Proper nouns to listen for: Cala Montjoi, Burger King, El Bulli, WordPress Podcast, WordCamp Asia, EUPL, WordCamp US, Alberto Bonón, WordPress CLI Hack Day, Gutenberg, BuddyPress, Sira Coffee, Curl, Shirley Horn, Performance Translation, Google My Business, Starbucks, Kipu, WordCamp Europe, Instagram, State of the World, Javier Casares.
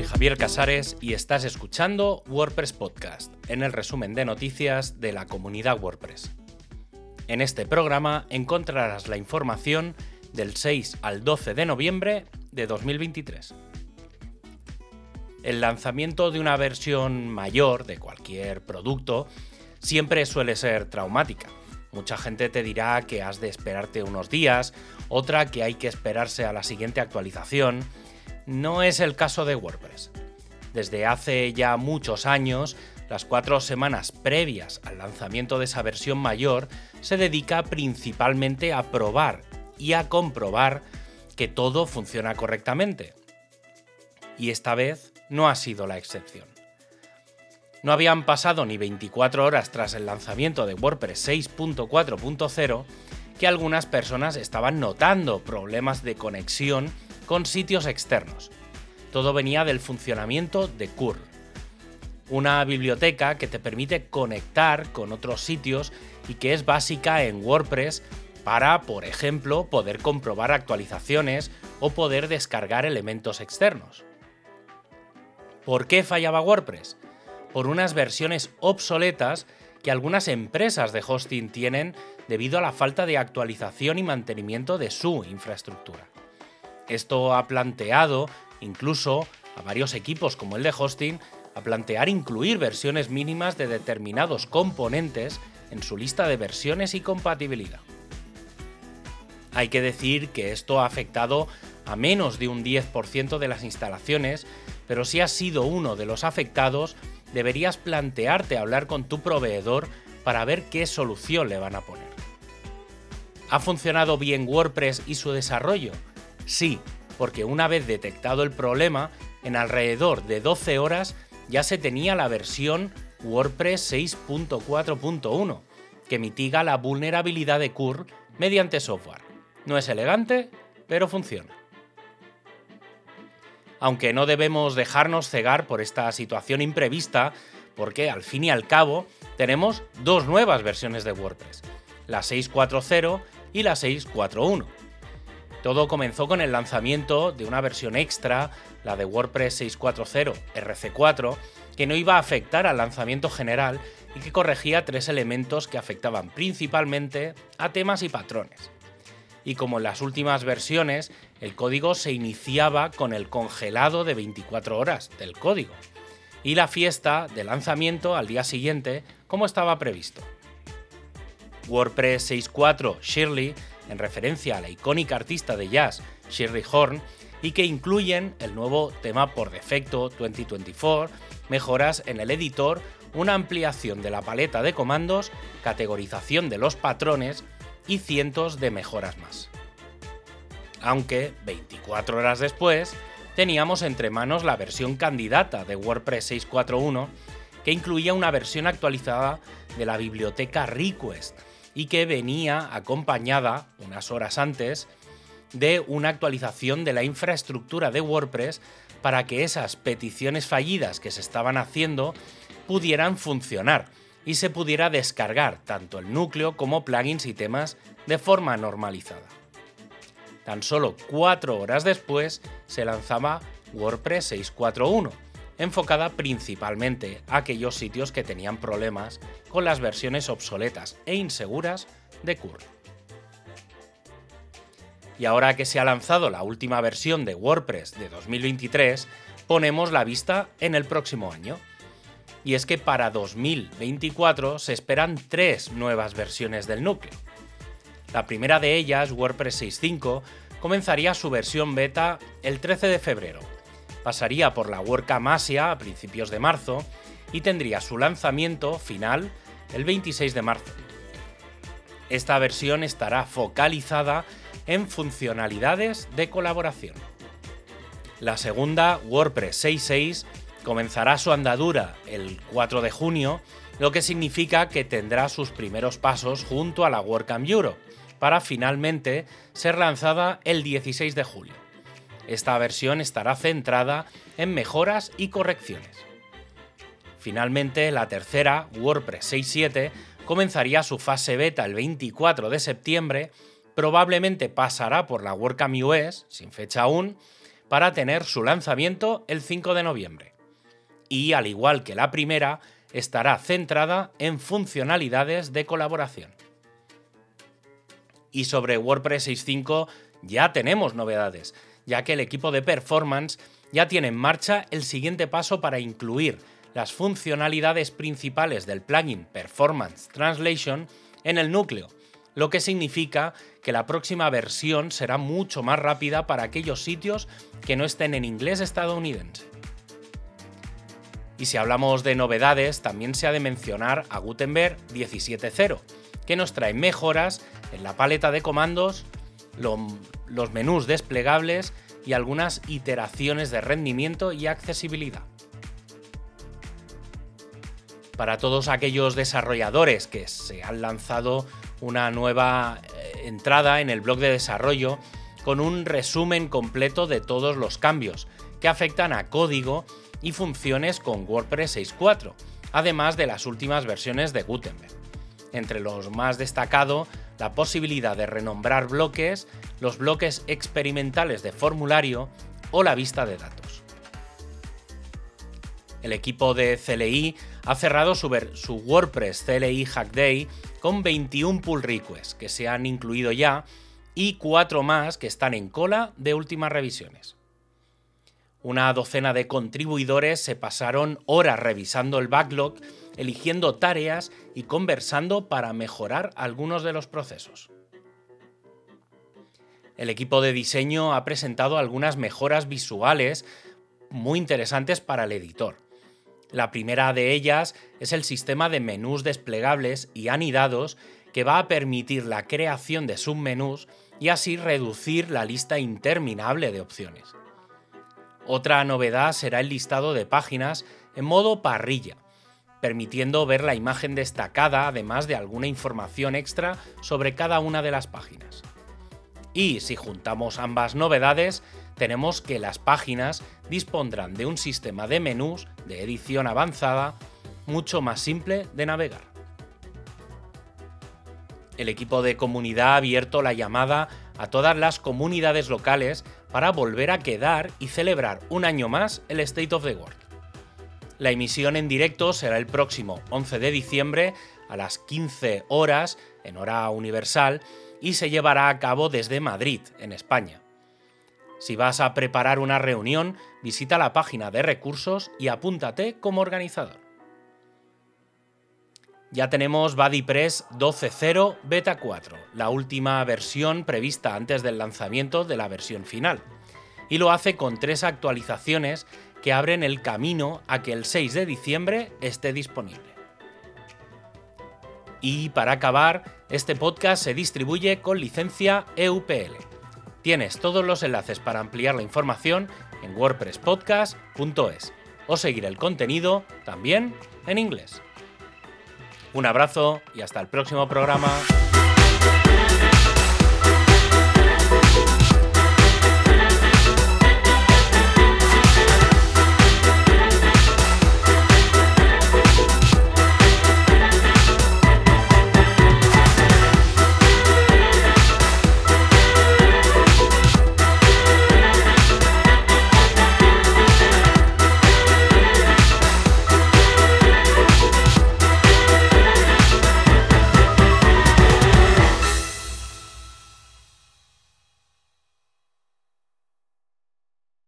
Soy Javier Casares y estás escuchando WordPress Podcast, en el resumen de noticias de la comunidad WordPress. En este programa encontrarás la información del 6 al 12 de noviembre de 2023. El lanzamiento de una versión mayor de cualquier producto siempre suele ser traumática. Mucha gente te dirá que has de esperarte unos días, otra que hay que esperarse a la siguiente actualización. No es el caso de WordPress. Desde hace ya muchos años, las 4 semanas previas al lanzamiento de esa versión mayor se dedica principalmente a probar y a comprobar que todo funciona correctamente. Y esta vez no ha sido la excepción. No habían pasado ni 24 horas tras el lanzamiento de WordPress 6.4.0 que algunas personas estaban notando problemas de conexión con sitios externos. Todo venía del funcionamiento de Curl, una biblioteca que te permite conectar con otros sitios y que es básica en WordPress para, por ejemplo, poder comprobar actualizaciones o poder descargar elementos externos. ¿Por qué fallaba WordPress? Por unas versiones obsoletas que algunas empresas de hosting tienen debido a la falta de actualización y mantenimiento de su infraestructura. Esto ha planteado, incluso a varios equipos como el de hosting, a plantear incluir versiones mínimas de determinados componentes en su lista de versiones y compatibilidad. Hay que decir que esto ha afectado a menos de un 10% de las instalaciones, pero si has sido uno de los afectados, deberías plantearte hablar con tu proveedor para ver qué solución le van a poner. ¿Ha funcionado bien WordPress y su desarrollo? Sí, porque una vez detectado el problema, en alrededor de 12 horas ya se tenía la versión WordPress 6.4.1, que mitiga la vulnerabilidad de Curl mediante software. No es elegante, pero funciona. Aunque no debemos dejarnos cegar por esta situación imprevista, porque al fin y al cabo tenemos 2 nuevas versiones de WordPress, la 6.4.0 y la 6.4.1. Todo comenzó con el lanzamiento de una versión extra, la de WordPress 6.4.0 RC4, que no iba a afectar al lanzamiento general y que corregía 3 elementos que afectaban principalmente a temas y patrones. Y como en las últimas versiones, el código se iniciaba con el congelado de 24 horas del código y la fiesta de lanzamiento al día siguiente, como estaba previsto. WordPress 6.4 Shirley, en referencia a la icónica artista de jazz Shirley Horn, y que incluyen el nuevo tema por defecto 2024, mejoras en el editor, una ampliación de la paleta de comandos, categorización de los patrones y cientos de mejoras más. Aunque 24 horas después teníamos entre manos la versión candidata de WordPress 6.4.1 que incluía una versión actualizada de la biblioteca Request, y que venía acompañada, unas horas antes, de una actualización de la infraestructura de WordPress para que esas peticiones fallidas que se estaban haciendo pudieran funcionar y se pudiera descargar tanto el núcleo como plugins y temas de forma normalizada. Tan solo 4 horas después se lanzaba WordPress 6.4.1, enfocada principalmente a aquellos sitios que tenían problemas con las versiones obsoletas e inseguras de Curl. Y ahora que se ha lanzado la última versión de WordPress de 2023, ponemos la vista en el próximo año. Y es que para 2024 se esperan 3 nuevas versiones del núcleo. La primera de ellas, WordPress 6.5, comenzaría su versión beta el 13 de febrero. Pasaría por la WordCamp Asia a principios de marzo y tendría su lanzamiento final el 26 de marzo. Esta versión estará focalizada en funcionalidades de colaboración. La segunda, WordPress 6.6, comenzará su andadura el 4 de junio, lo que significa que tendrá sus primeros pasos junto a la WordCamp Europe, para finalmente ser lanzada el 16 de julio. Esta versión estará centrada en mejoras y correcciones. Finalmente, la tercera, WordPress 6.7, comenzaría su fase beta el 24 de septiembre, probablemente pasará por la WordCamp US, sin fecha aún, para tener su lanzamiento el 5 de noviembre. Y al igual que la primera, estará centrada en funcionalidades de colaboración. Y sobre WordPress 6.5 ya tenemos novedades, ya que el equipo de Performance ya tiene en marcha el siguiente paso para incluir las funcionalidades principales del plugin Performance Translation en el núcleo, lo que significa que la próxima versión será mucho más rápida para aquellos sitios que no estén en inglés estadounidense. Y si hablamos de novedades, también se ha de mencionar a Gutenberg 17.0, que nos trae mejoras en la paleta de comandos, los menús desplegables y algunas iteraciones de rendimiento y accesibilidad. Para todos aquellos desarrolladores que se han lanzado una nueva entrada en el blog de desarrollo con un resumen completo de todos los cambios que afectan a código y funciones con WordPress 6.4, además de las últimas versiones de Gutenberg. Entre los más destacados, la posibilidad de renombrar bloques, los bloques experimentales de formulario o la vista de datos. El equipo de CLI ha cerrado su WordPress CLI Hack Day con 21 pull requests que se han incluido ya y 4 más que están en cola de últimas revisiones. Una docena de contribuidores se pasaron horas revisando el backlog, eligiendo tareas y conversando para mejorar algunos de los procesos. El equipo de diseño ha presentado algunas mejoras visuales muy interesantes para el editor. La primera de ellas es el sistema de menús desplegables y anidados que va a permitir la creación de submenús y así reducir la lista interminable de opciones. Otra novedad será el listado de páginas en modo parrilla, permitiendo ver la imagen destacada además de alguna información extra sobre cada una de las páginas. Y si juntamos ambas novedades, tenemos que las páginas dispondrán de un sistema de menús de edición avanzada mucho más simple de navegar. El equipo de comunidad ha abierto la llamada a todas las comunidades locales para volver a quedar y celebrar un año más el State of the World. La emisión en directo será el próximo 11 de diciembre a las 15 horas en hora universal y se llevará a cabo desde Madrid, en España. Si vas a preparar una reunión, visita la página de recursos y apúntate como organizador. Ya tenemos BuddyPress 12.0 Beta 4, la última versión prevista antes del lanzamiento de la versión final, y lo hace con 3 actualizaciones que abren el camino a que el 6 de diciembre esté disponible. Y para acabar, este podcast se distribuye con licencia EUPL. Tienes todos los enlaces para ampliar la información en wordpresspodcast.es o seguir el contenido también en inglés. Un abrazo y hasta el próximo programa.